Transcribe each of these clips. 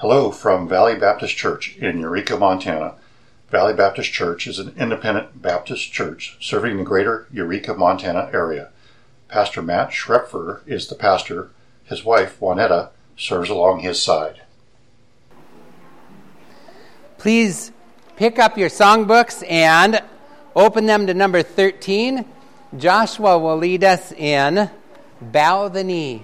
Hello from Valley Baptist Church in Eureka, Montana. Valley Baptist Church is an independent Baptist church serving the greater Eureka, Montana area. Pastor Matt Schrepfer is the pastor. His wife, Juanetta, serves along his side. Please pick up your songbooks and open them to number 13. Joshua will lead us in Bow the Knee.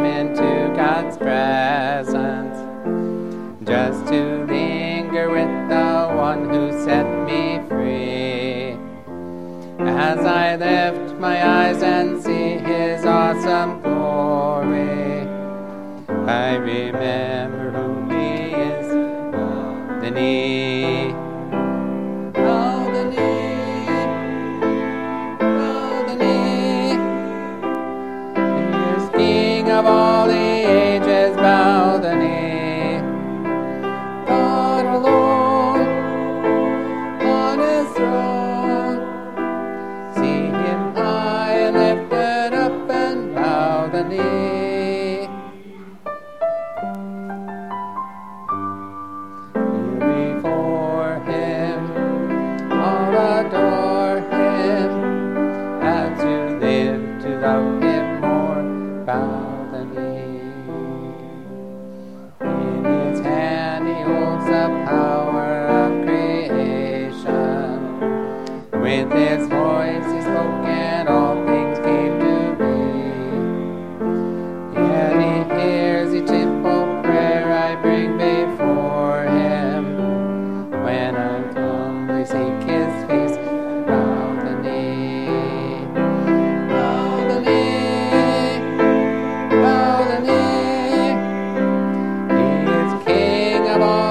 Into God's presence, just to linger with the one who set me free. As I lift my eyes and see his awesome glory, I remember who he is. Bow the knee, bow the knee, bow the knee. Here's King of all the ages, bow the knee. God alone on his throne. See him high and lifted up, and bow the knee. Before him, all adore him. As you live to love him more, bow. The power of creation. With his voice he spoke and all things came to be. Yet he hears each simple prayer I bring before him. When I humbly seek his face, I bow the knee. Bow the knee, bow the knee. He is King of all.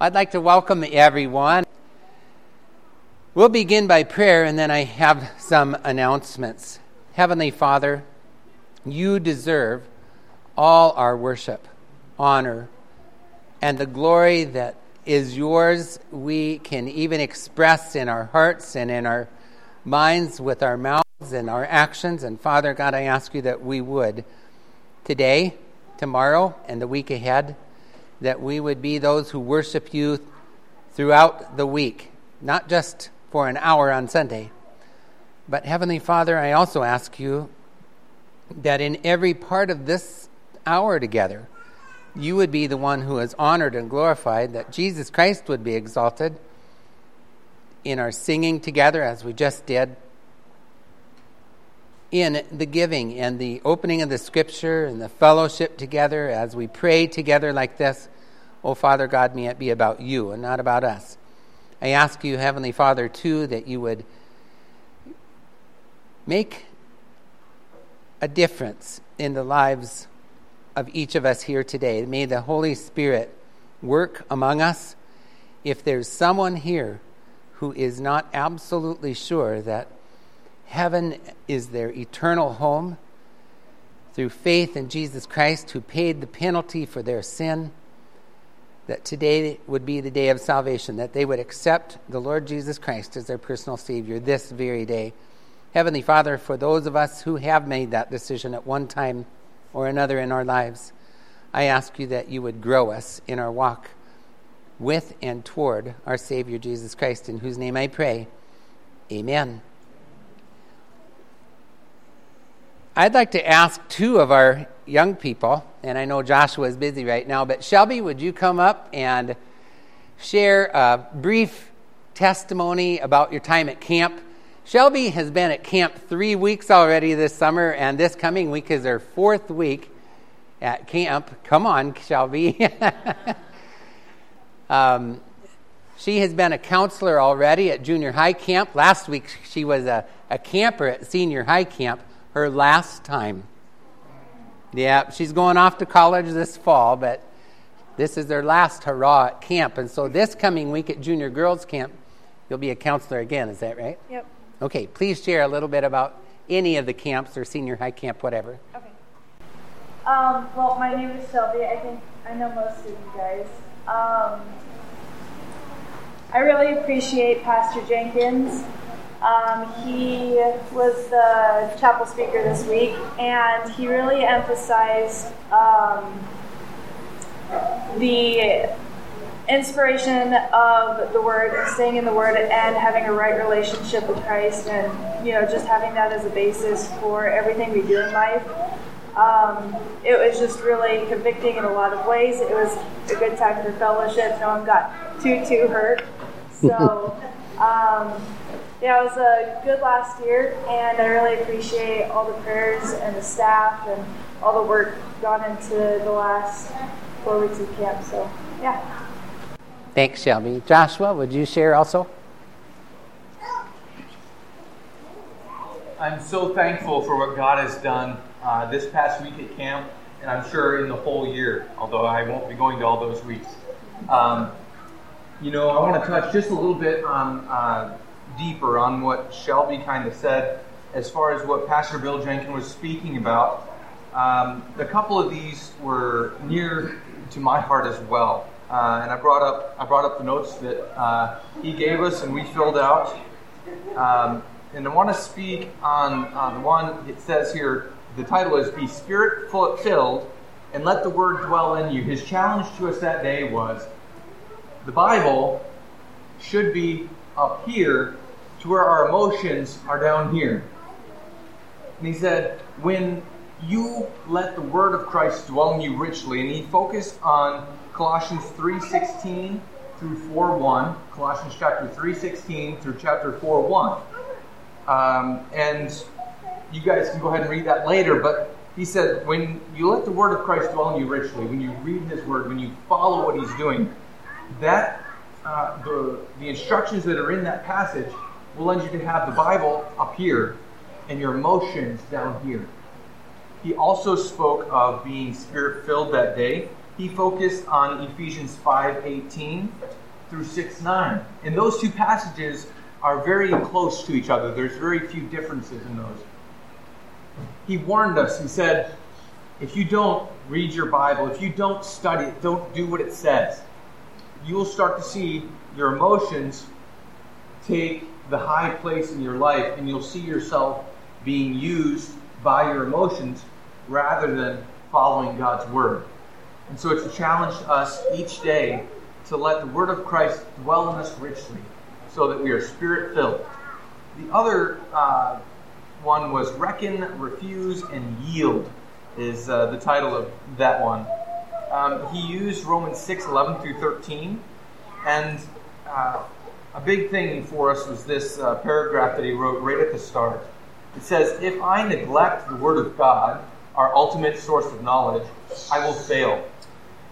I'd like to welcome everyone. We'll begin by prayer, and then I have some announcements. Heavenly Father, you deserve all our worship, honor, and the glory that is yours. We can even express in our hearts and in our minds with our mouths and our actions. And Father God, I ask you that we would today, tomorrow, and the week ahead, that we would be those who worship you throughout the week, not just for an hour on Sunday. But Heavenly Father, I also ask you that in every part of this hour together, you would be the one who is honored and glorified, that Jesus Christ would be exalted in our singing together as we just did, in the giving and the opening of the scripture and the fellowship together as we pray together like this. Oh, Father God, may it be about you and not about us. I ask you, Heavenly Father, too, that you would make a difference in the lives of each of us here today. May the Holy Spirit work among us. If there's someone here who is not absolutely sure that heaven is their eternal home through faith in Jesus Christ, who paid the penalty for their sin, that today would be the day of salvation, that they would accept the Lord Jesus Christ as their personal Savior this very day. Heavenly Father, for those of us who have made that decision at one time or another in our lives, I ask you that you would grow us in our walk with and toward our Savior Jesus Christ, in whose name I pray. Amen. I'd like to ask two of our young people, and I know Joshua is busy right now, but Shelby, would you come up and share a brief testimony about your time at camp? Shelby has been at camp 3 weeks already this summer, and this coming week is her 4th week at camp. Come on, Shelby. She has been a counselor already at junior high camp. Last week, she was a camper at senior high camp, her last time. Yeah, she's going off to college this fall, but this is their last hurrah at camp. And so this coming week at junior girls camp, you'll be a counselor again. Is that right? Yep. Okay, please share a little bit about any of the camps or senior high camp, whatever. Okay. Well, my name is Shelby. I think I know most of you guys. I really appreciate Pastor Jenkins. He was the chapel speaker this week, and he really emphasized the inspiration of the Word and staying in the Word and having a right relationship with Christ, and just having that as a basis for everything we do in life. It was just really convicting in a lot of ways. It was a good time for fellowship. No one got too hurt. So, it was a good last year, and I really appreciate all the prayers and the staff and all the work gone into the last 4 weeks of camp. So, yeah. Thanks, Shelby. Joshua, would you share also? I'm so thankful for what God has done this past week at camp, and I'm sure in the whole year, although I won't be going to all those weeks. I want to touch just a little bit on deeper on what Shelby kind of said as far as what Pastor Bill Jenkins was speaking about. A couple of these were near to my heart as well, and I brought up the notes that he gave us and we filled out. And I want to speak on the one that says here. The title is Be Spirit-Filled and Let the Word Dwell in You. His challenge to us that day was the Bible should be up here to where our emotions are down here. And he said, when you let the Word of Christ dwell in you richly, and he focused on Colossians 3:16 through 4:1, Colossians chapter 3:16 through chapter 4:1. And you guys can go ahead and read that later, but he said, when you let the Word of Christ dwell in you richly, when you read His Word, when you follow what He's doing, that the instructions that are in that passage will lend you to have the Bible up here and your emotions down here. He also spoke of being Spirit-filled that day. He focused on Ephesians 5:18 through 6:9. And those two passages are very close to each other. There's very few differences in those. He warned us. He said, if you don't read your Bible, if you don't study it, don't do what it says, you will start to see your emotions take the high place in your life, and you'll see yourself being used by your emotions rather than following God's Word. And so it's a challenge to us each day to let the Word of Christ dwell in us richly so that we are Spirit-filled. The other one was Reckon, Refuse, and Yield is the title of that one. He used Romans 6:11 through 13, and a big thing for us was this paragraph that he wrote right at the start. It says, if I neglect the Word of God, our ultimate source of knowledge, I will fail.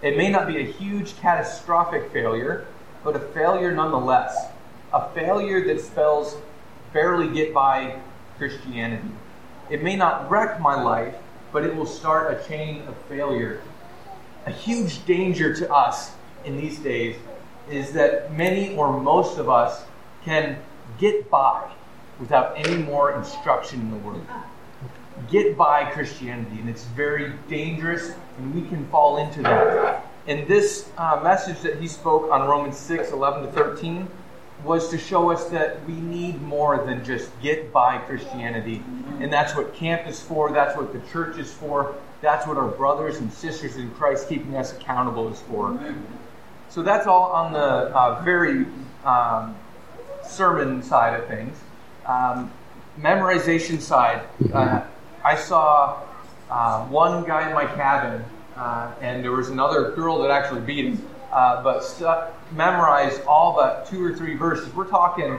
It may not be a huge catastrophic failure, but a failure nonetheless. A failure that spells barely get by Christianity. It may not wreck my life, but it will start a chain of failure. A huge danger to us in these days is that many or most of us can get by without any more instruction in the Word. Get by Christianity, and it's very dangerous, and we can fall into that. And this message that he spoke on Romans 6:11 to 13 was to show us that we need more than just get by Christianity. And that's what camp is for. That's what the church is for. That's what our brothers and sisters in Christ keeping us accountable is for. So that's all on the very sermon side of things. Memorization side. I saw one guy in my cabin, and there was another girl that actually beat him. But memorize all but 2 or 3 verses. We're talking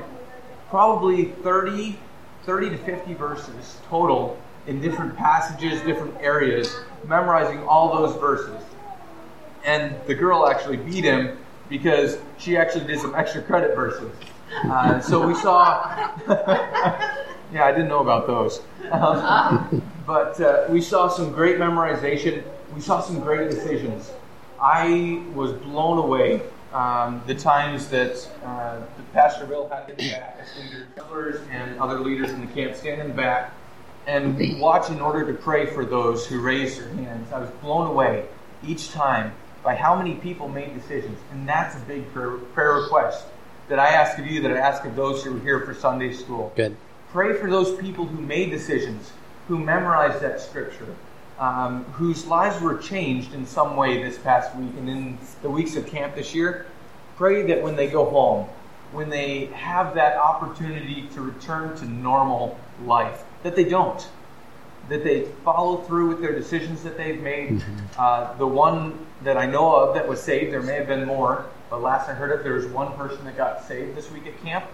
probably 30 to 50 verses total in different passages, different areas, memorizing all those verses. And the girl actually beat him because she actually did some extra credit verses. So we saw... yeah, I didn't know about those. But we saw some great memorization. We saw some great decisions. I was blown away the times that Pastor Bill had him back, and other leaders in the camp stand him back and watch in order to pray for those who raised their hands. I was blown away each time by how many people made decisions. And that's a big prayer request that I ask of you, that I ask of those who are here for Sunday school. Good. Pray for those people who made decisions, who memorized that scripture, whose lives were changed in some way this past week and in the weeks of camp this year. Pray that when they go home, when they have that opportunity to return to normal life, that they don't. That they follow through with their decisions that they've made. Mm-hmm. The one that I know of that was saved, there may have been more, but last I heard it, there was one person that got saved this week at camp.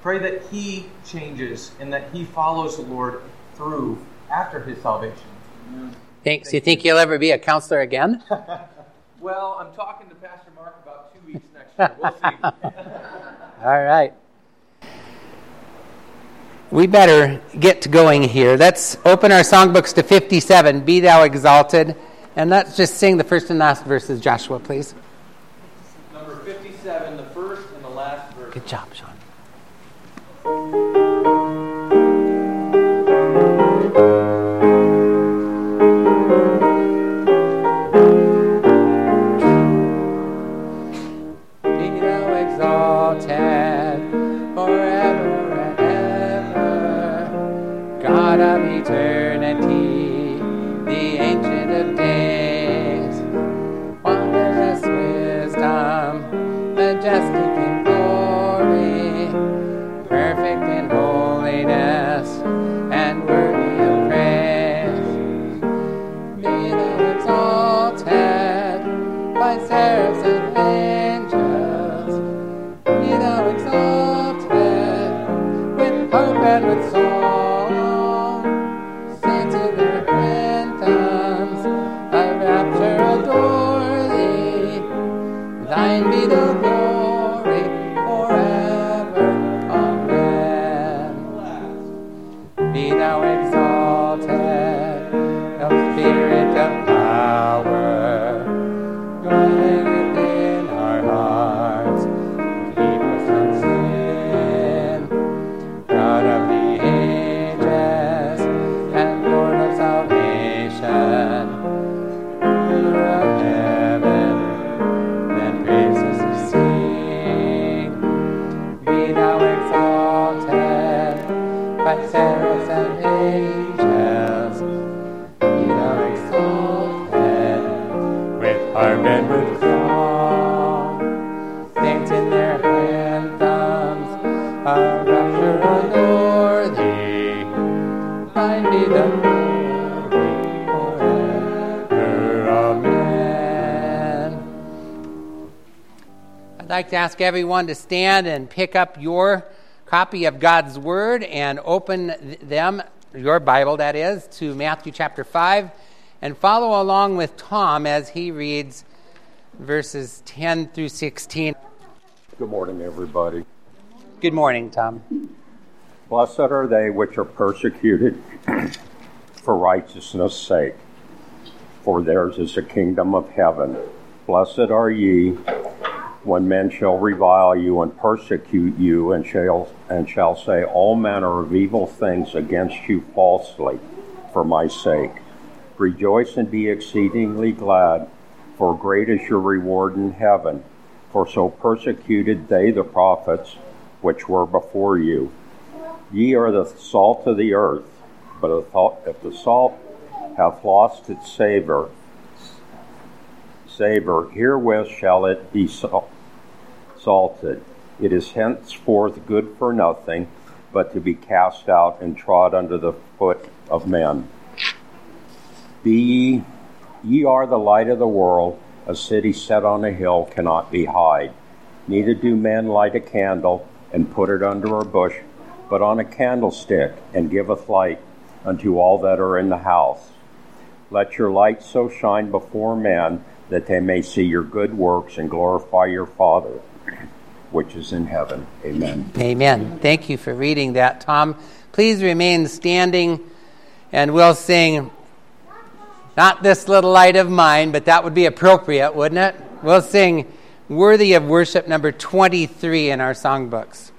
Pray that he changes and that he follows the Lord through after his salvation. Amen. Thanks. Do you think he'll ever be a counselor again? Well, I'm talking to Pastor Mark about 2 weeks next year. We'll see. All right. We better get going here. Let's open our songbooks to 57, Be Thou Exalted. And let's just sing the first and last verses, Joshua, please. Number 57, the first and the last verse. Good job, Sean. I'd like to ask everyone to stand and pick up your copy of God's Word and open them, your Bible that is, to Matthew chapter 5 and follow along with Tom as he reads verses 10 through 16. Good morning, everybody. Good morning, Tom. Blessed are they which are persecuted for righteousness' sake, for theirs is the kingdom of heaven. Blessed are ye when men shall revile you and persecute you, and shall say all manner of evil things against you falsely for my sake. Rejoice and be exceedingly glad, for great is your reward in heaven. For so persecuted they the prophets which were before you. Ye are the salt of the earth, but if the salt hath lost its savour, herewith shall it be salted. It is henceforth good for nothing, but to be cast out and trod under the foot of men. Ye are the light of the world. A city set on a hill cannot be hid. Neither do men light a candle and put it under a bushel, but on a candlestick, and giveth light unto all that are in the house. Let your light so shine before men that they may see your good works and glorify your Father, which is in heaven. Amen. Amen. Thank you for reading that, Tom. Please remain standing, and we'll sing, "Not This Little Light of Mine," but that would be appropriate, wouldn't it? We'll sing "Worthy of Worship" number 23 in our songbooks.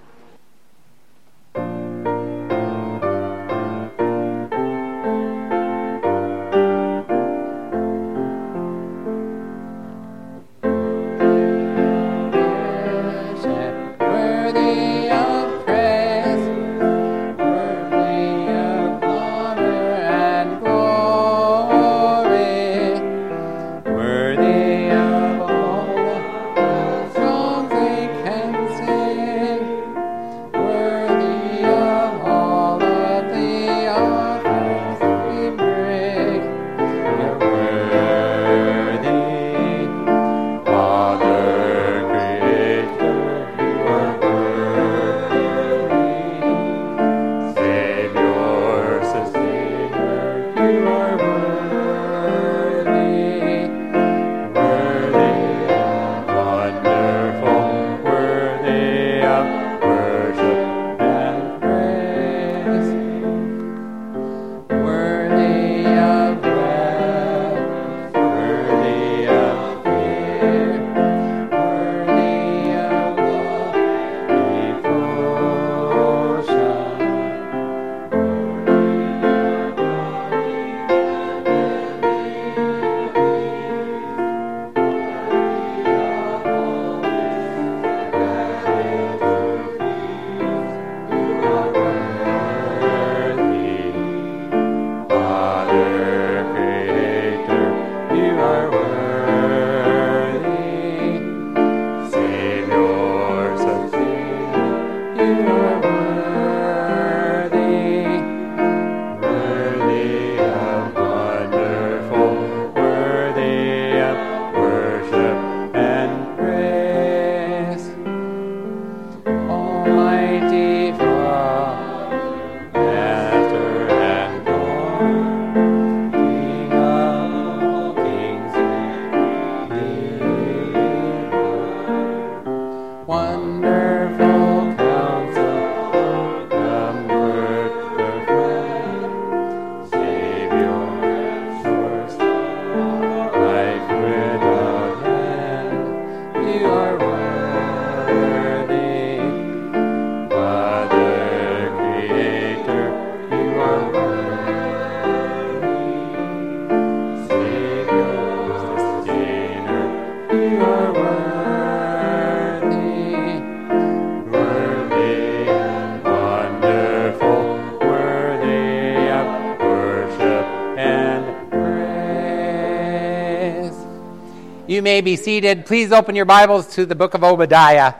You may be seated. Please open your Bibles to the book of Obadiah.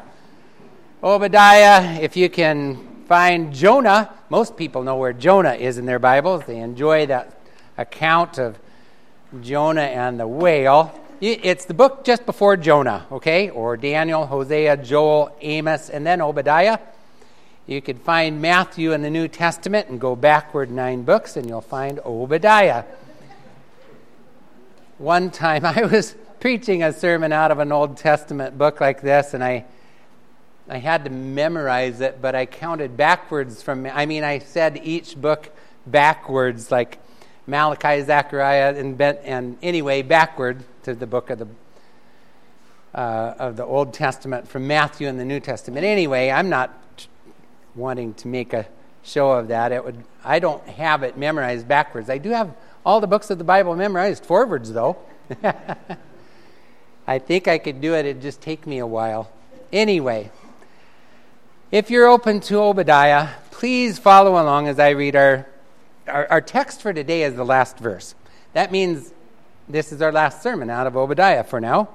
Obadiah, if you can find Jonah. Most people know where Jonah is in their Bibles. They enjoy that account of Jonah and the whale. It's the book just before Jonah, okay? Or Daniel, Hosea, Joel, Amos, and then Obadiah. You could find Matthew in the New Testament and go backward 9 books, and you'll find Obadiah. One time I was preaching a sermon out of an Old Testament book like this, and I had to memorize it, but I counted backwards I said each book backwards, like Malachi, Zechariah, and anyway, backward to the book of the Old Testament, from Matthew and the New Testament. Anyway, I'm not wanting to make a show of that. I don't have it memorized backwards. I do have all the books of the Bible memorized forwards, though. I think I could do it. It'd just take me a while. Anyway, if you're open to Obadiah, please follow along as I read our text for today is the last verse. That means this is our last sermon out of Obadiah for now.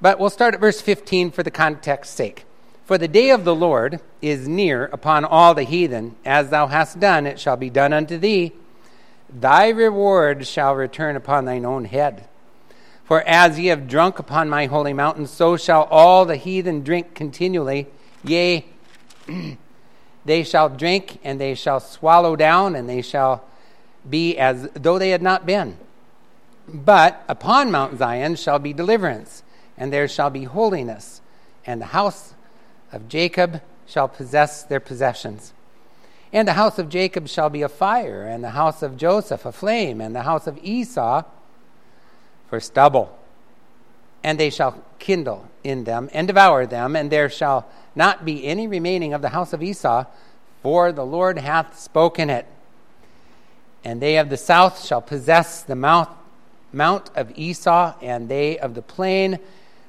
But we'll start at verse 15 for the context's sake. "For the day of the Lord is near upon all the heathen. As thou hast done, it shall be done unto thee. Thy reward shall return upon thine own head. For as ye have drunk upon my holy mountain, so shall all the heathen drink continually. Yea, they shall drink, and they shall swallow down, and they shall be as though they had not been. But upon Mount Zion shall be deliverance, and there shall be holiness, and the house of Jacob shall possess their possessions. And the house of Jacob shall be a fire, and the house of Joseph a flame, and the house of Esau for stubble. And they shall kindle in them and devour them, and there shall not be any remaining of the house of Esau, for the Lord hath spoken it. And they of the south shall possess the mount of Esau, and they of the plain,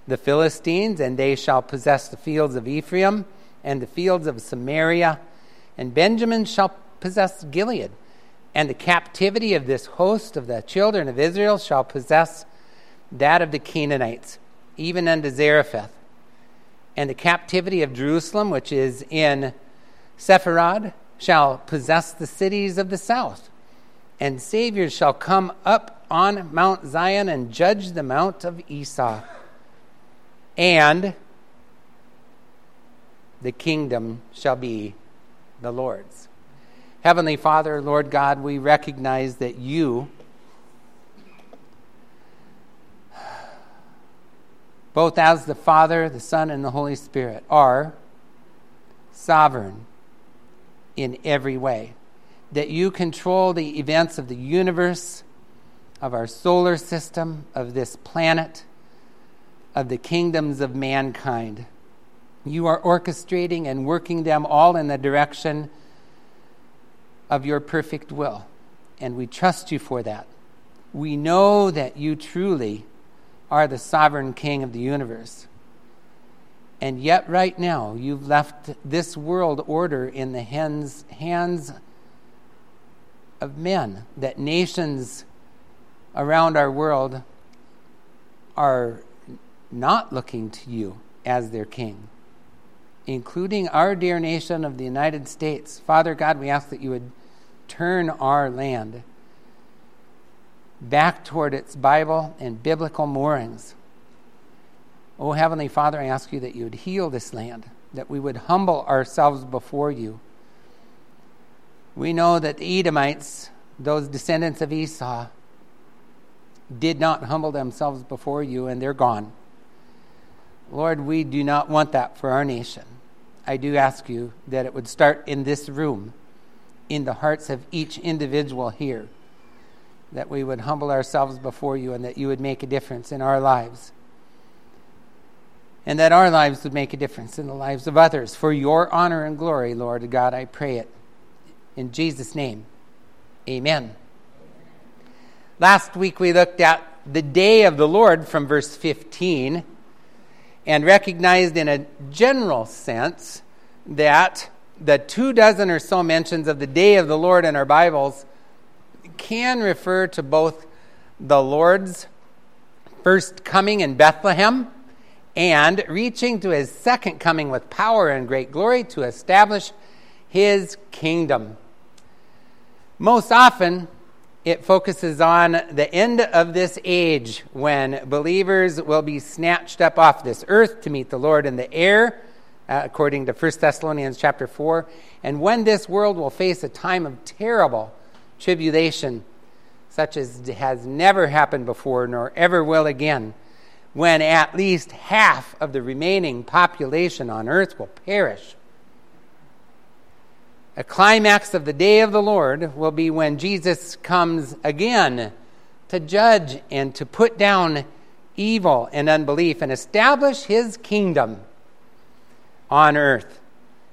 the Philistines, and they shall possess the fields of Ephraim and the fields of Samaria. And Benjamin shall possess Gilead, and the captivity of this host of the children of Israel shall possess that of the Canaanites, even unto Zarephath. And the captivity of Jerusalem, which is in Sepharad, shall possess the cities of the south. And saviors shall come up on Mount Zion and judge the mount of Esau. And the kingdom shall be the Lord's. Heavenly Father, Lord God, we recognize that you both as the Father, the Son, and the Holy Spirit are sovereign in every way. That you control the events of the universe, of our solar system, of this planet, of the kingdoms of mankind. You are orchestrating and working them all in the direction of your perfect will, and we trust you for that. We know that you truly are the sovereign King of the universe, and yet right now you've left this world order in the hands of men, that nations around our world are not looking to you as their king, including our dear nation of the United States. Father God, we ask that you would turn our land back toward its Bible and biblical moorings. Oh, Heavenly Father, I ask you that you would heal this land, that we would humble ourselves before you. We know that the Edomites, those descendants of Esau, did not humble themselves before you, and they're gone. Lord, we do not want that for our nation. I do ask you that it would start in this room, in the hearts of each individual here, that we would humble ourselves before you and that you would make a difference in our lives, and that our lives would make a difference in the lives of others. For your honor and glory, Lord God, I pray it. In Jesus' name, amen. Last week we looked at the day of the Lord from verse 15, and recognized in a general sense that the 24 or so mentions of the day of the Lord in our Bibles can refer to both the Lord's first coming in Bethlehem and reaching to his second coming with power and great glory to establish his kingdom. Most often, it focuses on the end of this age when believers will be snatched up off this earth to meet the Lord in the air, according to 1 Thessalonians chapter 4, and when this world will face a time of terrible tribulation, such as has never happened before nor ever will again, when at least half of the remaining population on earth will perish. A climax of the day of the Lord will be when Jesus comes again to judge and to put down evil and unbelief and establish his kingdom on earth,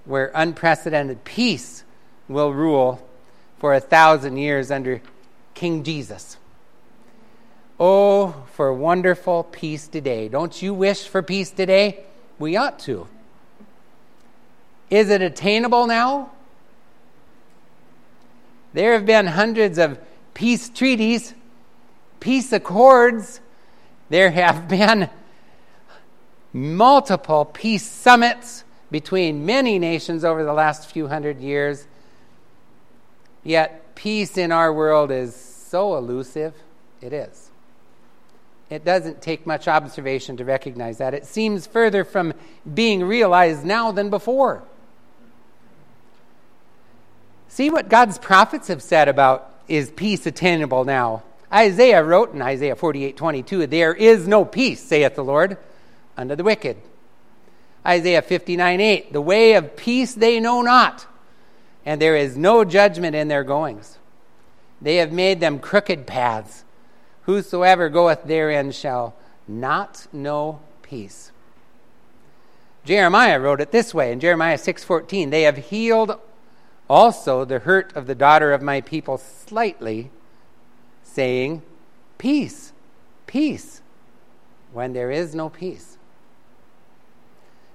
where unprecedented peace will rule for 1,000 years under King Jesus. Oh, for wonderful peace today. Don't you wish for peace today? We ought to. Is it attainable now? There have been hundreds of peace treaties, peace accords. There have been multiple peace summits between many nations over the last few hundred years. Yet peace in our world is so elusive. It is. It doesn't take much observation to recognize that. It seems further from being realized now than before. See what God's prophets have said about is peace attainable now? Isaiah wrote in Isaiah 48:22, "There is no peace, saith the Lord, unto the wicked." Isaiah 59:8, "The way of peace they know not, and there is no judgment in their goings. They have made them crooked paths. Whosoever goeth therein shall not know peace." Jeremiah wrote it this way in Jeremiah 6:14, "They have healed also the hurt of the daughter of my people slightly, saying, Peace, peace, when there is no peace."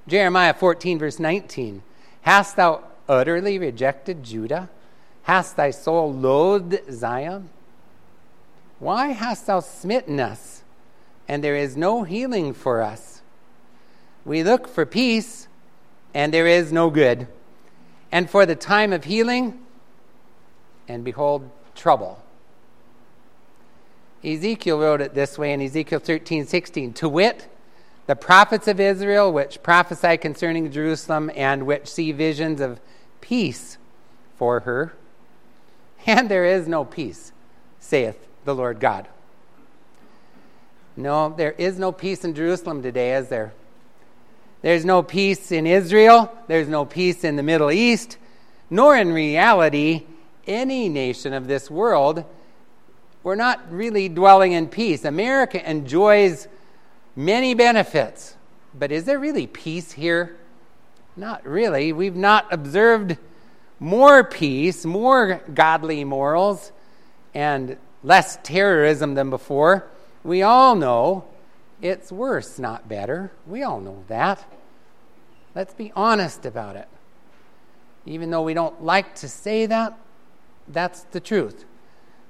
Jeremiah 14:19, "Hast thou utterly rejected Judah? Hast thy soul loathed Zion? Why hast thou smitten us, and there is no healing for us? We look for peace, and there is no good, and for the time of healing, and behold, trouble." Ezekiel wrote it this way in Ezekiel 13:16, "To wit, the prophets of Israel, which prophesy concerning Jerusalem, and which see visions of peace for her. And there is no peace, saith the Lord God." No, there is no peace in Jerusalem today, is there? There's no peace in Israel. There's no peace in the Middle East, nor in reality any nation of this world. We're not really dwelling in peace. America enjoys many benefits, but is there really peace here? Not really. We've not observed more peace, more godly morals, and less terrorism than before. We all know it's worse, not better. We all know that. Let's be honest about it. Even though we don't like to say that, that's the truth.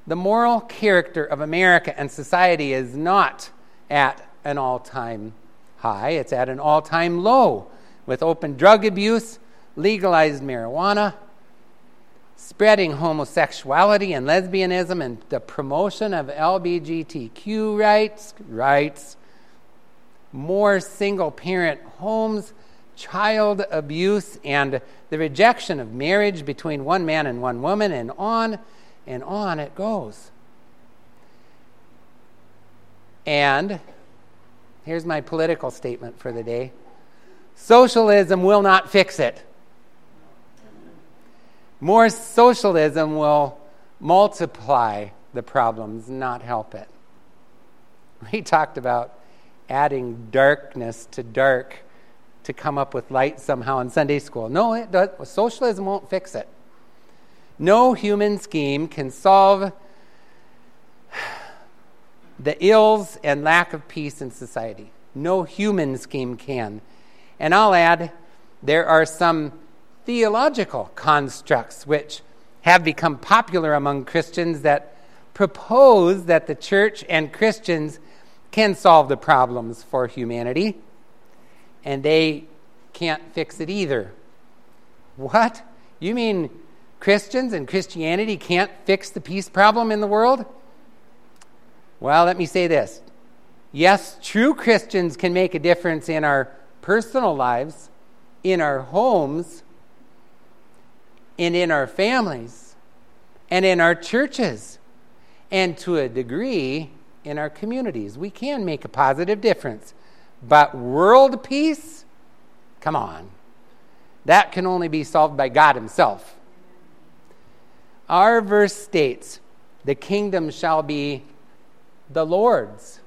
The moral character of America and society is not at an all-time high. It's at an all-time low, with open drug abuse, legalized marijuana, spreading homosexuality and lesbianism, and the promotion of LGBTQ rights, more single-parent homes, child abuse, and the rejection of marriage between one man and one woman, and on it goes. And here's my political statement for the day. Socialism will not fix it. More socialism will multiply the problems, not help it. We talked about adding darkness to dark to come up with light somehow in Sunday school. No, it does. Socialism won't fix it. No human scheme can solve the ills and lack of peace in society. No human scheme can. And I'll add, there are some theological constructs which have become popular among Christians that propose that the church and Christians can solve the problems for humanity, and they can't fix it either. What? You mean Christians and Christianity can't fix the peace problem in the world? Well, let me say this. Yes, true Christians can make a difference in our personal lives, in our homes, and in our families, and in our churches, and to a degree in our communities. We can make a positive difference. But world peace? Come on. That can only be solved by God Himself. Our verse states, "The kingdom shall be the Lord's."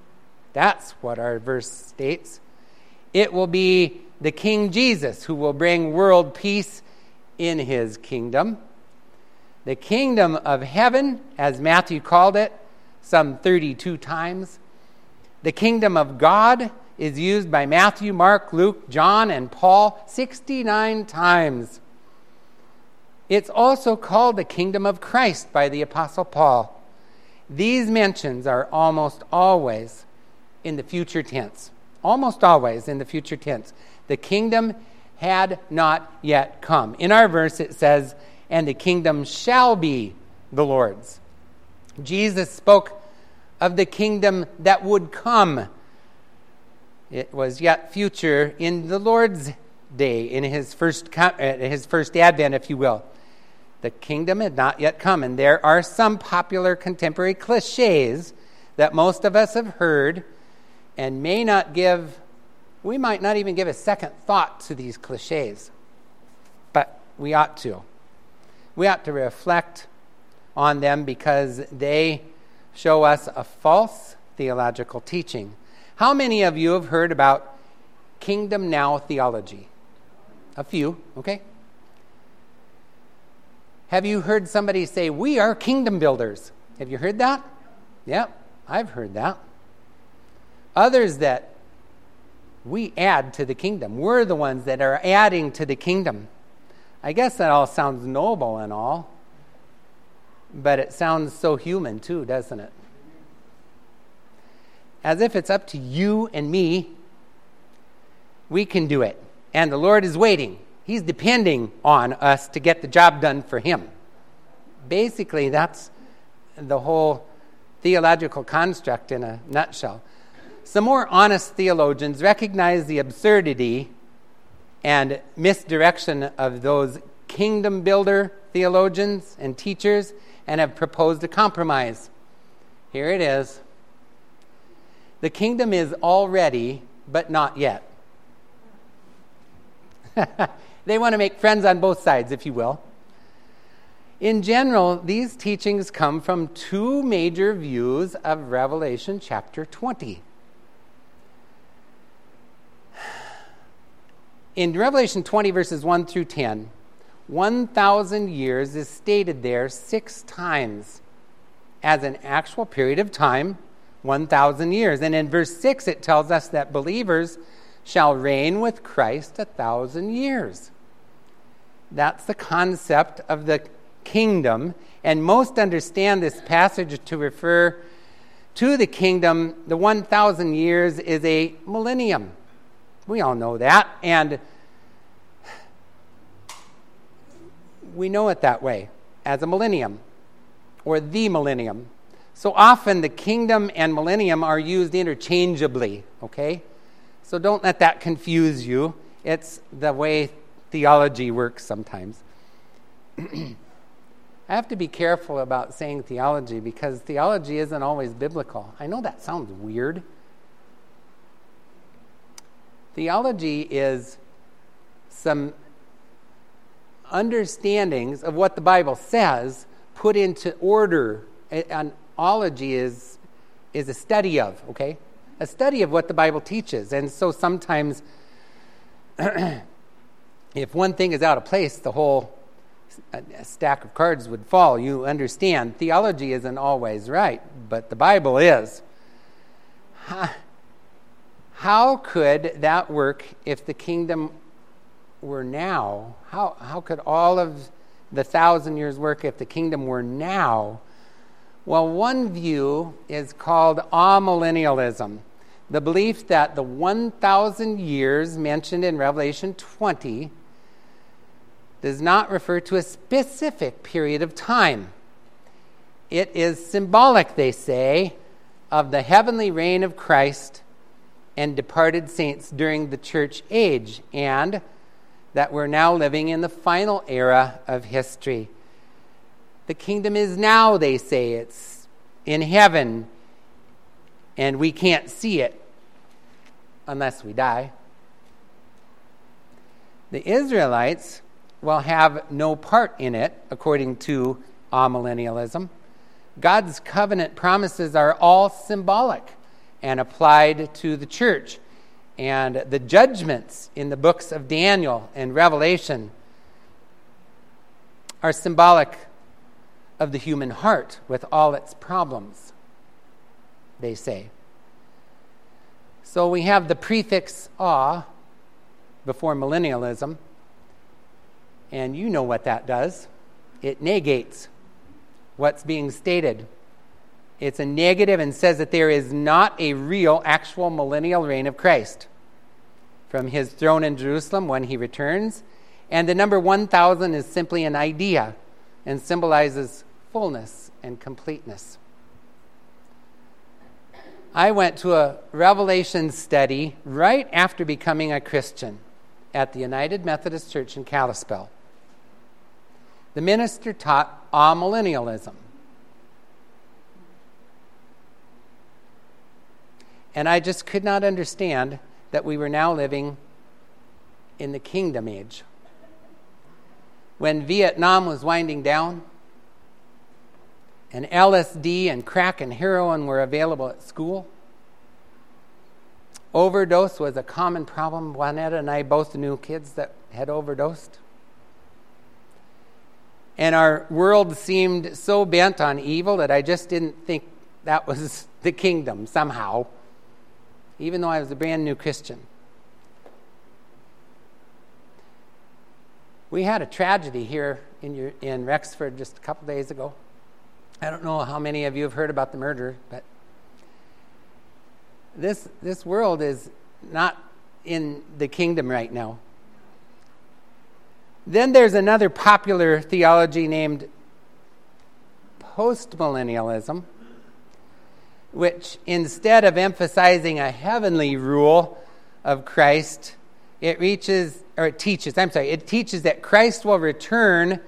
That's what our verse states. It will be the King Jesus who will bring world peace in His kingdom. The kingdom of heaven, as Matthew called it some 32 times. The kingdom of God is used by Matthew, Mark, Luke, John, and Paul 69 times. It's also called the kingdom of Christ by the Apostle Paul. These mentions are almost always in the future tense. Almost always in the future tense. The kingdom had not yet come. In our verse it says, "And the kingdom shall be the Lord's." Jesus spoke of the kingdom that would come. It was yet future in the Lord's day, in his first advent, if you will. The kingdom had not yet come. And there are some popular contemporary cliches that most of us have heard and may not give, we might not even give a second thought to these cliches. But we ought to. We ought to reflect on them because they show us a false theological teaching. How many of you have heard about Kingdom Now theology? A few, okay? Have you heard somebody say, we are kingdom builders? Have you heard that? Yeah, I've heard that. Others that we add to the kingdom. We're the ones that are adding to the kingdom. I guess that all sounds noble and all, but it sounds so human too, doesn't it? As if it's up to you and me. We can do it. And the Lord is waiting. He's depending on us to get the job done for him. Basically, that's the whole theological construct in a nutshell. Some more honest theologians recognize the absurdity and misdirection of those kingdom builder theologians and teachers and have proposed a compromise. Here it is. The kingdom is already, but not yet. They want to make friends on both sides, if you will. In general, these teachings come from two major views of Revelation chapter 20. In Revelation 20, verses 1 through 10, 1,000 years is stated there 6 times as an actual period of time, 1,000 years. And in verse 6, it tells us that believers shall reign with Christ 1,000 years. That's the concept of the kingdom, and most understand this passage to refer to the kingdom. The 1,000 years is a millennium. We all know that, and we know it that way, as a millennium, or the millennium. So often the kingdom and millennium are used interchangeably, okay? So don't let that confuse you. It's the way theology works sometimes. I have to be careful about saying theology because theology isn't always biblical. I know that sounds weird. Theology is some understandings of what the Bible says put into order. An ology is a study of, okay? A study of what the Bible teaches. And so sometimes if one thing is out of place, the whole stack of cards would fall. You understand, theology isn't always right, but the Bible is. How could that work if the kingdom were now? How could all of the 1,000 years work if the kingdom were now? Well, one view is called amillennialism. The belief that the 1,000 years mentioned in Revelation 20 does not refer to a specific period of time. It is symbolic, they say, of the heavenly reign of Christ and departed saints during the church age, and that we're now living in the final era of history. The kingdom is now, they say. It's in heaven, and we can't see it unless we die. The Israelites will have no part in it, according to amillennialism. God's covenant promises are all symbolic and applied to the church. And the judgments in the books of Daniel and Revelation are symbolic of the human heart with all its problems, they say. So we have the prefix "a" before millennialism, and you know what that does. It negates what's being stated. It's a negative and says that there is not a real, actual millennial reign of Christ from his throne in Jerusalem when he returns, and the number 1,000 is simply an idea and symbolizes fullness and completeness. I went to a Revelation study right after becoming a Christian at the United Methodist Church in Kalispell. The minister taught amillennialism. And I just could not understand that we were now living in the kingdom age. When Vietnam was winding down, and LSD and crack and heroin were available at school, overdose was a common problem. Juanetta and I both knew kids that had overdosed. And our world seemed so bent on evil that I just didn't think that was the kingdom somehow, even though I was a brand new Christian. We had a tragedy here in Rexford just a couple days ago. I don't know how many of you have heard about the murder, but this world is not in the kingdom right now. Then there's another popular theology named postmillennialism, which instead of emphasizing a heavenly rule of Christ, it teaches that Christ will return,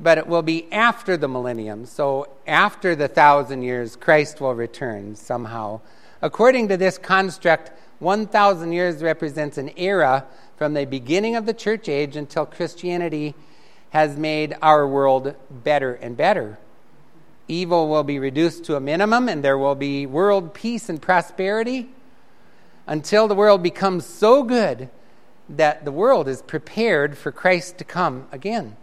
but it will be after the millennium. So after the 1,000 years, Christ will return somehow. According to this construct, 1,000 years represents an era from the beginning of the church age until Christianity has made our world better and better. Evil will be reduced to a minimum, and there will be world peace and prosperity until the world becomes so good that the world is prepared for Christ to come again.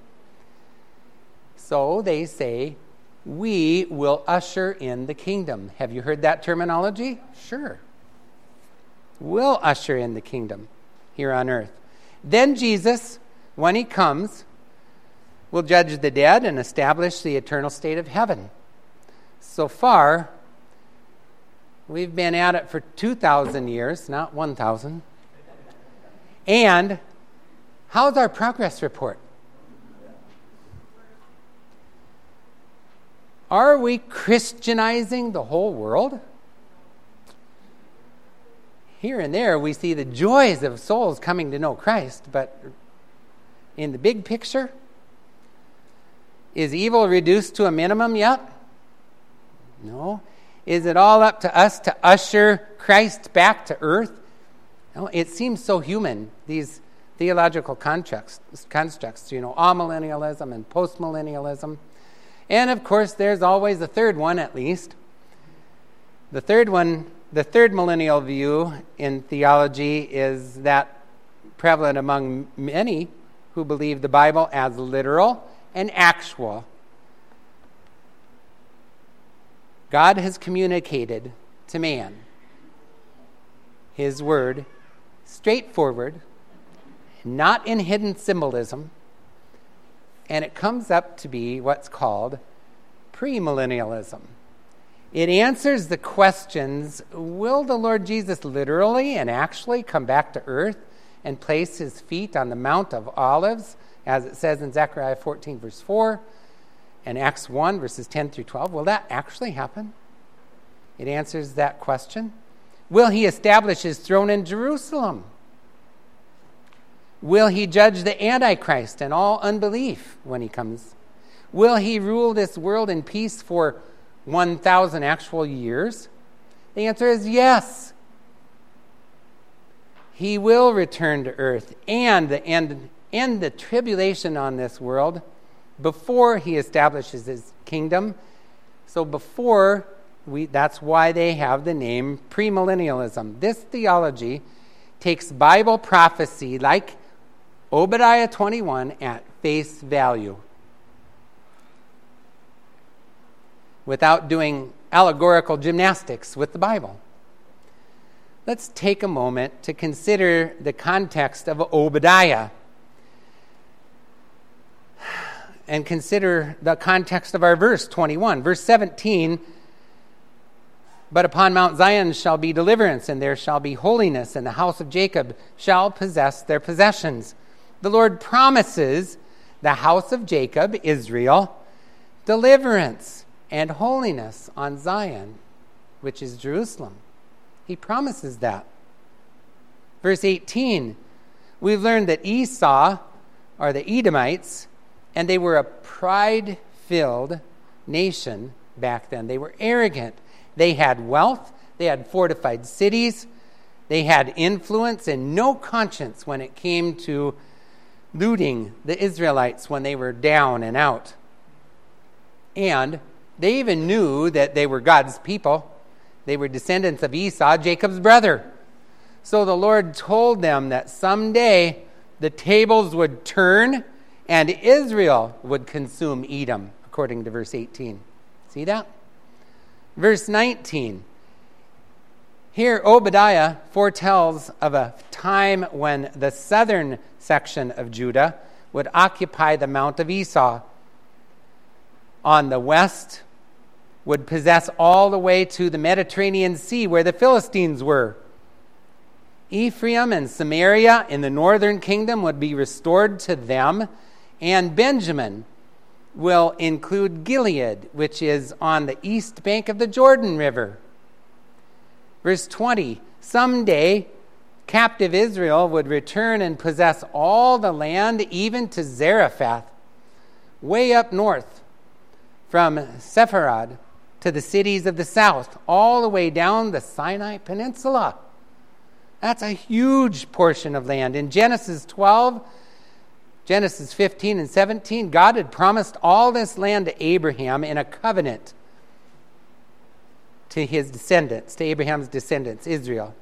So they say, we will usher in the kingdom. Have you heard that terminology? Sure. We'll usher in the kingdom here on earth. Then Jesus, when he comes, will judge the dead and establish the eternal state of heaven. So far, we've been at it for 2,000 years, not 1,000. And how's our progress report? Are we Christianizing the whole world? Here and there we see the joys of souls coming to know Christ, but in the big picture, is evil reduced to a minimum yet? No. Is it all up to us to usher Christ back to earth? No, it seems so human, these theological constructs, amillennialism and postmillennialism. And of course, there's always a third one, at least. The third millennial view in theology is that prevalent among many who believe the Bible as literal and actual. God has communicated to man his word, straightforward, not in hidden symbolism, and it comes up to be what's called premillennialism. It answers the questions, will the Lord Jesus literally and actually come back to earth and place his feet on the Mount of Olives, as it says in Zechariah 14, verse 4, and Acts 1, verses 10 through 12? Will that actually happen? It answers that question. Will he establish his throne in Jerusalem? Will he judge the Antichrist and all unbelief when he comes? Will he rule this world in peace for 1,000 actual years? The answer is yes. He will return to earth and end the tribulation on this world before he establishes his kingdom. So that's why they have the name premillennialism. This theology takes Bible prophecy like Obadiah 21 at face value, without doing allegorical gymnastics with the Bible. Let's take a moment to consider the context of Obadiah and consider the context of our verse 21. Verse 17, but upon Mount Zion shall be deliverance, and there shall be holiness, and the house of Jacob shall possess their possessions. The Lord promises the house of Jacob, Israel, deliverance and holiness on Zion, which is Jerusalem. He promises that. Verse 18, we've learned that Esau, or the Edomites, And they were a pride-filled nation back then. They were arrogant. They had wealth. They had fortified cities. They had influence and no conscience when it came to looting the Israelites when they were down and out. And they even knew that they were God's people. They were descendants of Esau, Jacob's brother. So the Lord told them that someday the tables would turn and Israel would consume Edom, according to verse 18. See that? Verse 19. Here Obadiah foretells of a time when the southern section of Judah would occupy the Mount of Esau. On the west would possess all the way to the Mediterranean Sea where the Philistines were. Ephraim and Samaria in the northern kingdom would be restored to them, and Benjamin will include Gilead, which is on the east bank of the Jordan River. Verse 20, someday captive Israel would return and possess all the land, even to Zarephath, way up north, from Sepharad to the cities of the south, all the way down the Sinai Peninsula. That's a huge portion of land. In Genesis 12, Genesis 15 and 17, God had promised all this land to Abraham in a covenant to his descendants, to Abraham's descendants, Israel.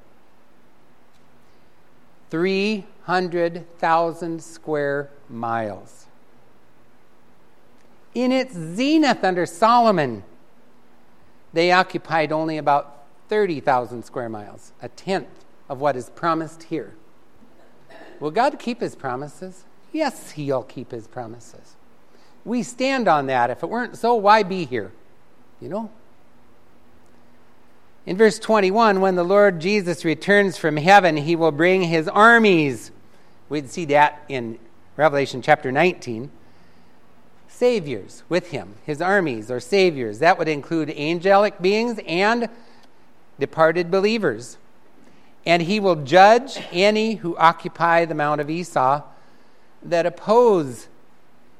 300,000 square miles. In its zenith under Solomon, they occupied only about 30,000 square miles, a tenth of what is promised here. Will God keep his promises? Yes, he'll keep his promises. We stand on that. If it weren't so, why be here? You know? In verse 21, when the Lord Jesus returns from heaven, he will bring his armies. We'd see that in Revelation chapter 19. Saviors with him, his armies or saviors. That would include angelic beings and departed believers. And he will judge any who occupy the Mount of Esau that oppose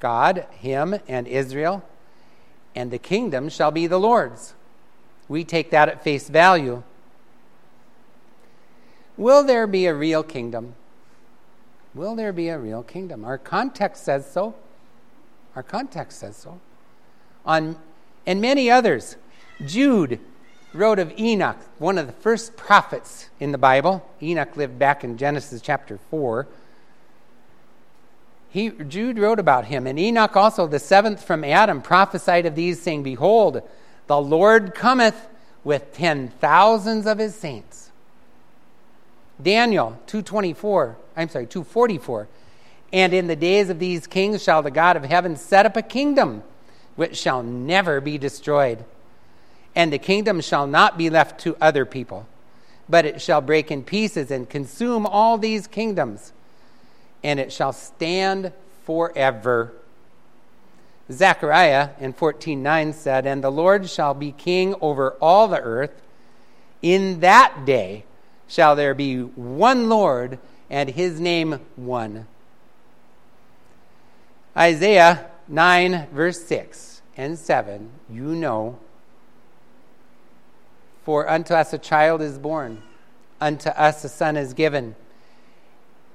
God, him, and Israel, and the kingdom shall be the Lord's. We take that at face value. Will there be a real kingdom? Will there be a real kingdom? Our context says so. Our context says so. And many others. Jude wrote of Enoch, one of the first prophets in the Bible. Enoch lived back in Genesis chapter 4. Jude wrote about him, and Enoch also, the seventh from Adam, prophesied of these, saying, Behold, the Lord cometh with 10,000s of his saints. Daniel 244, and in the days of these kings shall the God of heaven set up a kingdom which shall never be destroyed, and the kingdom shall not be left to other people, but it shall break in pieces and consume all these kingdoms, and it shall stand forever. Zechariah in 14:9 said, And the Lord shall be king over all the earth. In that day shall there be one Lord, and his name one. Isaiah 9, verse 6 and 7, you know, For unto us a child is born, unto us a son is given,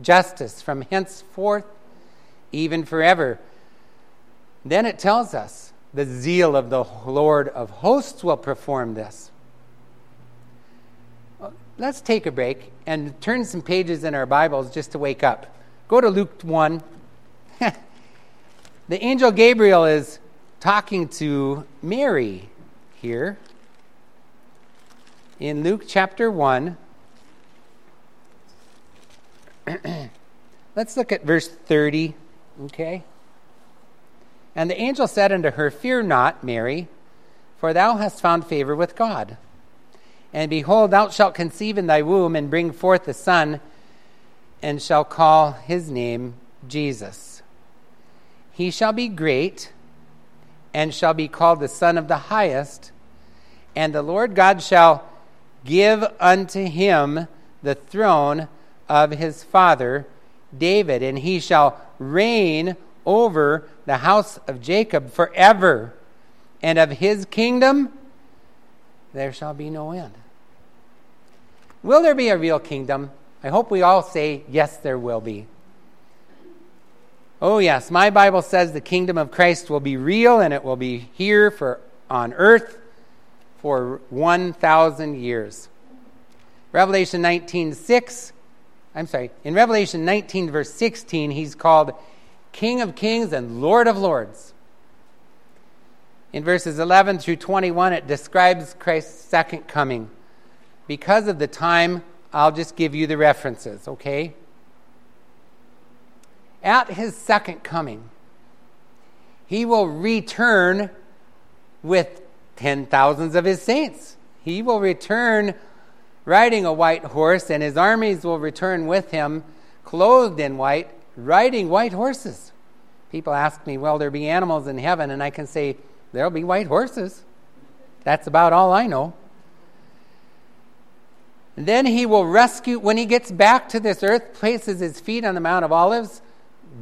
justice from henceforth even forever. Then it tells us the zeal of the Lord of hosts will perform this. Let's take a break and turn some pages in our Bibles just to wake up. Go to Luke 1. The angel Gabriel is talking to Mary here in Luke chapter 1. Let's look at verse 30, okay? And the angel said unto her, Fear not, Mary, for thou hast found favor with God. And behold, thou shalt conceive in thy womb, and bring forth a son, and shall call his name Jesus. He shall be great, and shall be called the Son of the Highest. And the Lord God shall give unto him the throne of his father David, and he shall reign over the house of Jacob forever, and of his kingdom there shall be no end. Will there be a real kingdom? I hope we all say, yes, there will be. Oh, yes, my Bible says the kingdom of Christ will be real, and it will be here on earth for 1,000 years. In Revelation 19, verse 16, he's called King of Kings and Lord of Lords. In verses 11 through 21, it describes Christ's second coming. Because of the time, I'll just give you the references, okay? At his second coming, he will return with 10,000s of his saints. He will return riding a white horse, and his armies will return with him, clothed in white, riding white horses. People ask me, will there be animals in heaven? And I can say, there'll be white horses. That's about all I know. And then he will rescue, when he gets back to this earth, places his feet on the Mount of Olives.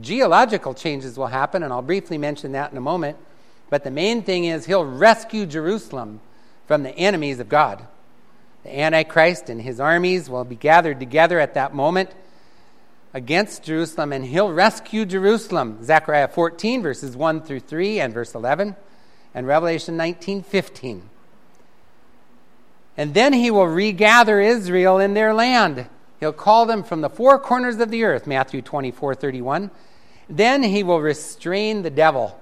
Geological changes will happen, and I'll briefly mention that in a moment. But the main thing is he'll rescue Jerusalem from the enemies of God. The Antichrist and his armies will be gathered together at that moment against Jerusalem, and he'll rescue Jerusalem. Zechariah 14, verses 1 through 3 and verse 11, and Revelation 19, 15. And then he will regather Israel in their land. He'll call them from the four corners of the earth, Matthew 24, 31. Then he will restrain the devil.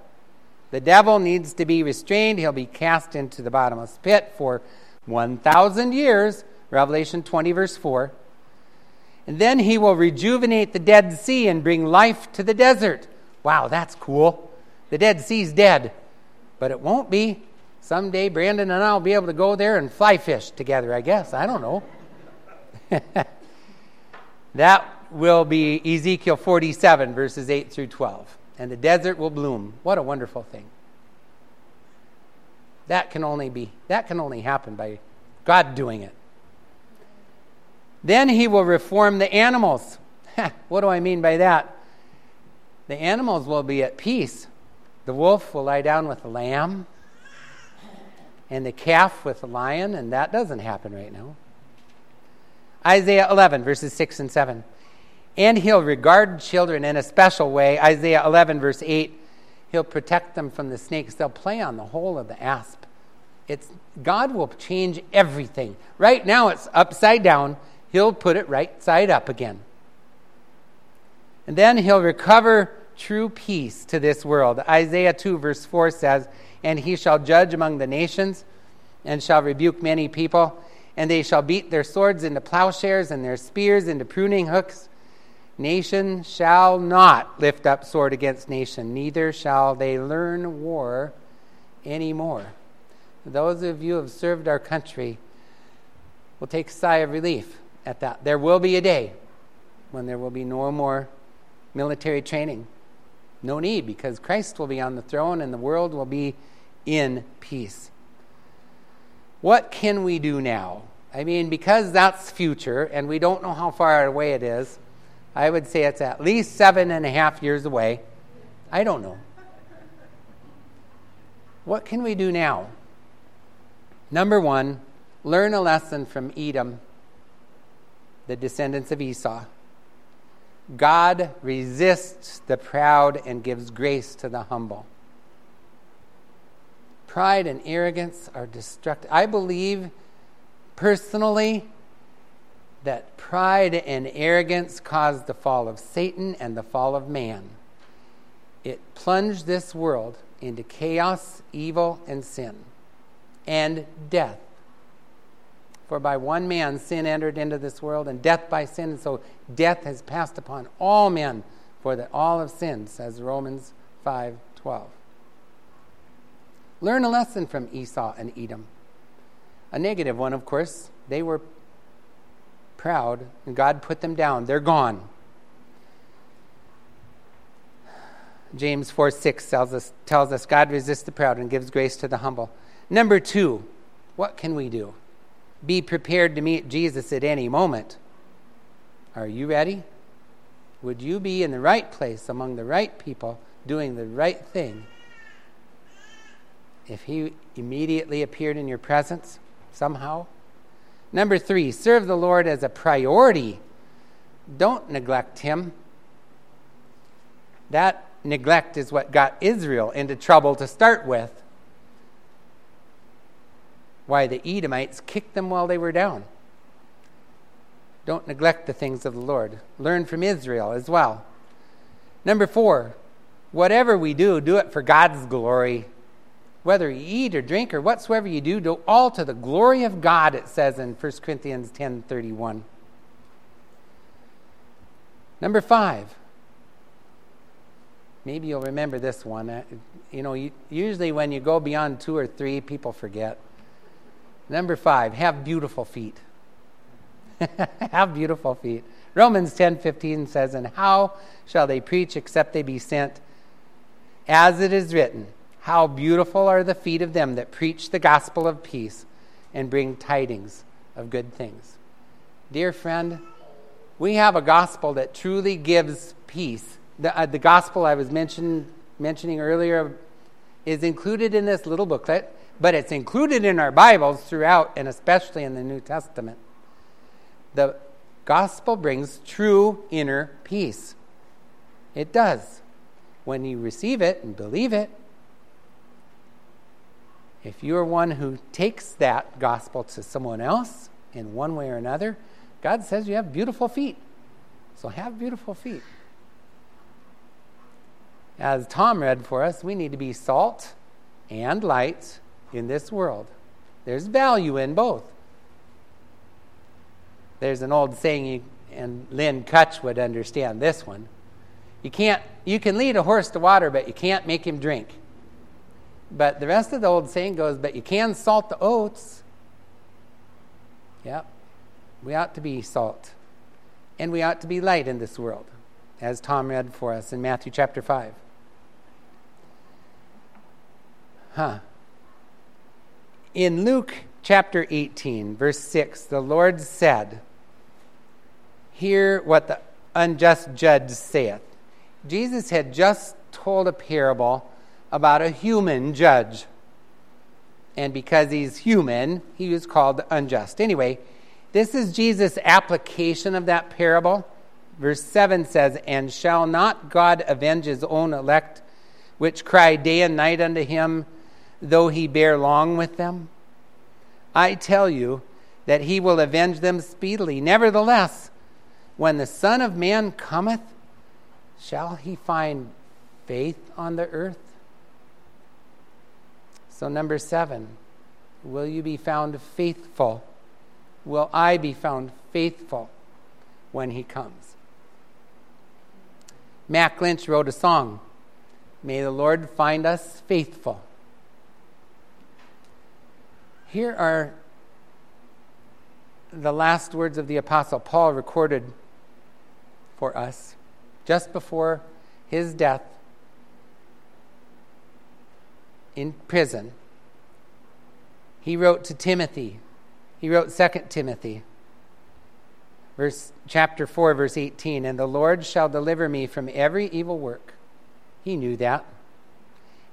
The devil needs to be restrained. He'll be cast into the bottomless pit for 1,000 years, Revelation 20, verse 4. And then he will rejuvenate the Dead Sea and bring life to the desert. Wow, that's cool. The Dead Sea's dead, but it won't be. Someday Brandon and I will be able to go there and fly fish together, I guess. I don't know. That will be Ezekiel 47, verses 8 through 12. And the desert will bloom. What a wonderful thing. That can only happen by God doing it. Then he will reform the animals. What do I mean by that? The animals will be at peace. The wolf will lie down with the lamb, and the calf with the lion, and that doesn't happen right now. Isaiah 11, verses 6 and 7. And he'll regard children in a special way. Isaiah 11, verse 8. He'll protect them from the snakes. They'll play on the hole of the asp. God will change everything. Right now it's upside down. He'll put it right side up again. And then he'll recover true peace to this world. Isaiah 2 verse 4 says, And he shall judge among the nations, and shall rebuke many people, and they shall beat their swords into plowshares, and their spears into pruning hooks. Nation shall not lift up sword against nation, neither shall they learn war anymore. Those of you who have served our country will take a sigh of relief at that. There will be a day when there will be no more military training. No need, because Christ will be on the throne and the world will be in peace. What can we do now? I mean, because that's future, and we don't know how far away it is, I would say it's at least 7.5 years away. I don't know. What can we do now? Number one, learn a lesson from Edom, the descendants of Esau. God resists the proud and gives grace to the humble. Pride and arrogance are destructive. I believe personally that pride and arrogance caused the fall of Satan and the fall of man. It plunged this world into chaos, evil, and sin, and death. For by one man sin entered into this world, and death by sin, and so death has passed upon all men, for that all have sinned, says Romans 5:12. Learn a lesson from Esau and Edom. A negative one, of course. They were proud, and God put them down. They're gone. James 4:6 tells us God resists the proud and gives grace to the humble. Number two, what can we do? Be prepared to meet Jesus at any moment. Are you ready? Would you be in the right place among the right people doing the right thing if he immediately appeared in your presence somehow? Number three, serve the Lord as a priority. Don't neglect him. That neglect is what got Israel into trouble to start with. Why the Edomites kicked them while they were down. Don't neglect the things of the Lord. Learn from Israel as well. Number four, whatever we do, do it for God's glory. Whether you eat or drink or whatsoever you do all to the glory of God, it says in 1 Corinthians 10:31. Number five, maybe you'll remember this one. Usually when you go beyond two or three, people forget. Number five, have beautiful feet. Have beautiful feet. Romans 10:15 says, "And how shall they preach except they be sent? As it is written, how beautiful are the feet of them that preach the gospel of peace and bring tidings of good things." Dear friend, we have a gospel that truly gives peace. The gospel I was mentioning earlier is included in this little booklet, but it's included in our Bibles throughout, and especially in the New Testament. The gospel brings true inner peace. It does. When you receive it and believe it, if you are one who takes that gospel to someone else in one way or another, God says you have beautiful feet. So have beautiful feet. As Tom read for us, we need to be salt and light in this world. There's value in both. There's an old saying, and Lynn Kutch would understand this one. You can lead a horse to water, but you can't make him drink. But the rest of the old saying goes, but you can salt the oats. Yep. We ought to be salt. And we ought to be light in this world, as Tom read for us in Matthew chapter 5. In Luke chapter 18, verse 6, the Lord said, "Hear what the unjust judge saith." Jesus had just told a parable about a human judge. And because he's human, he was called unjust. Anyway, this is Jesus' application of that parable. Verse 7 says, "And shall not God avenge his own elect, which cry day and night unto him, though he bear long with them? I tell you that he will avenge them speedily. Nevertheless, when the Son of Man cometh, shall he find faith on the earth?" So number seven, will you be found faithful? Will I be found faithful when he comes? Mack Lynch wrote a song, "May the Lord find us faithful." Here are the last words of the Apostle Paul recorded for us just before his death in prison. He wrote to Timothy. He wrote 2 Timothy, chapter 4, verse 18, "And the Lord shall deliver me from every evil work." He knew that.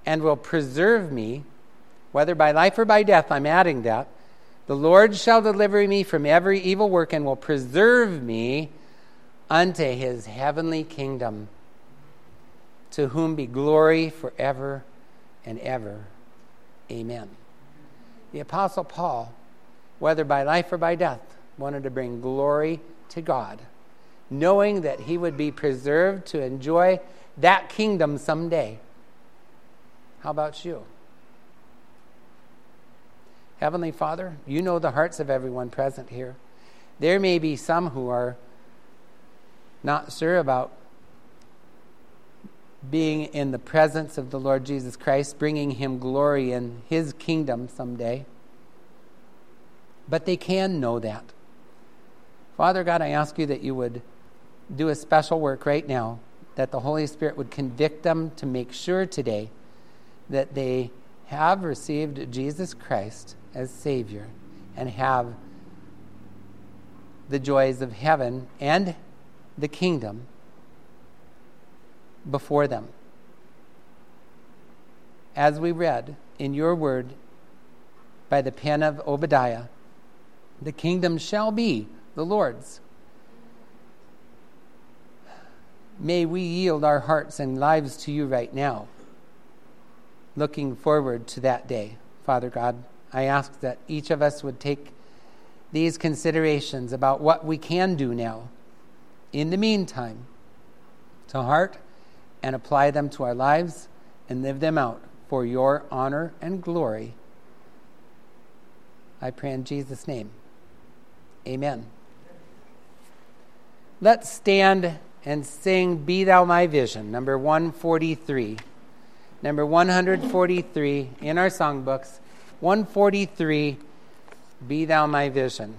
"And will preserve me," whether by life or by death, I'm adding that, "the Lord shall deliver me from every evil work and will preserve me unto his heavenly kingdom, to whom be glory forever and ever. Amen." The Apostle Paul, whether by life or by death, wanted to bring glory to God, knowing that he would be preserved to enjoy that kingdom someday. How about you? Heavenly Father, you know the hearts of everyone present here. There may be some who are not sure about being in the presence of the Lord Jesus Christ, bringing him glory in his kingdom someday. But they can know that. Father God, I ask you that you would do a special work right now, that the Holy Spirit would convict them to make sure today that they have received Jesus Christ as Savior and have the joys of heaven and the kingdom before them. As we read in your word by the pen of Obadiah, the kingdom shall be the Lord's. May we yield our hearts and lives to you right now, looking forward to that day. Father God, I ask that each of us would take these considerations about what we can do now, in the meantime, to heart and apply them to our lives and live them out for your honor and glory. I pray in Jesus' name. Amen. Let's stand and sing Be Thou My Vision, number 143. Number 143 in our songbooks, 143, Be Thou My Vision.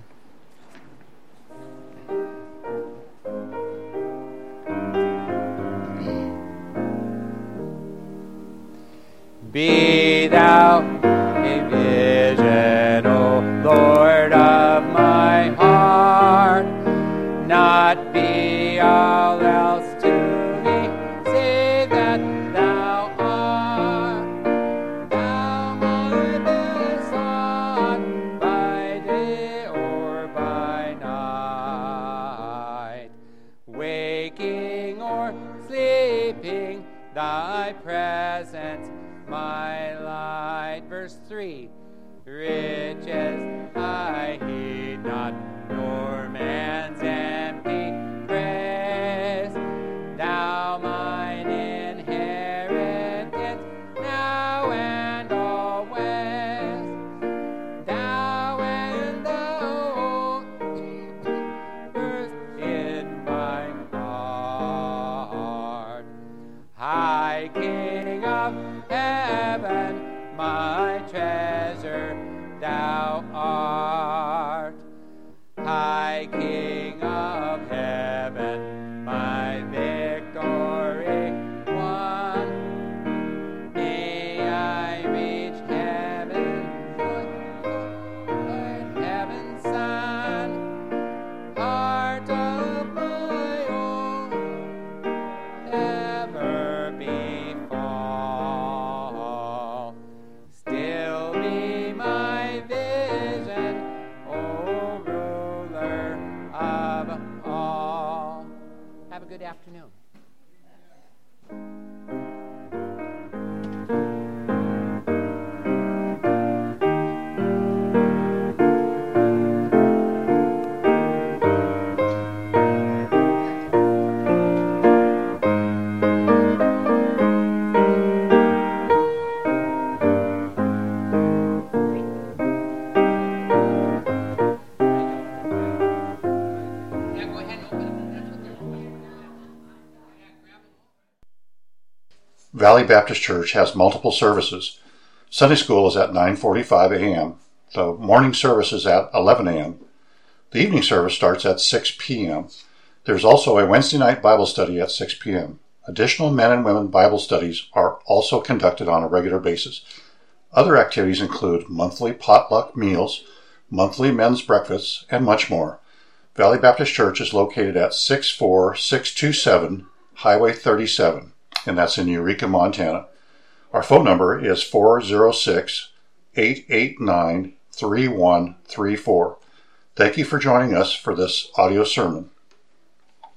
Be thou a vision, O Lord of my heart, not be all else to me, save that thou art. Thou art the sun, by day or by night, waking or sleeping, thy presence my light. Verse 3. Riches I heed not, nor man's empty praise. Thou mine inheritance, now and always. Thou and the earth in my heart. High King of Heaven, my treasure, thou art. High King of Heaven, my victory won. May I reach heaven's sun, heart of my own, ever be. Good afternoon. Valley Baptist Church has multiple services. Sunday school is at 9:45 a.m. The morning service is at 11 a.m. The evening service starts at 6 p.m. There's also a Wednesday night Bible study at 6 p.m. Additional men and women Bible studies are also conducted on a regular basis. Other activities include monthly potluck meals, monthly men's breakfasts, and much more. Valley Baptist Church is located at 64627 Highway 37. And that's in Eureka, Montana. Our phone number is 406-889-3134. Thank you for joining us for this audio sermon.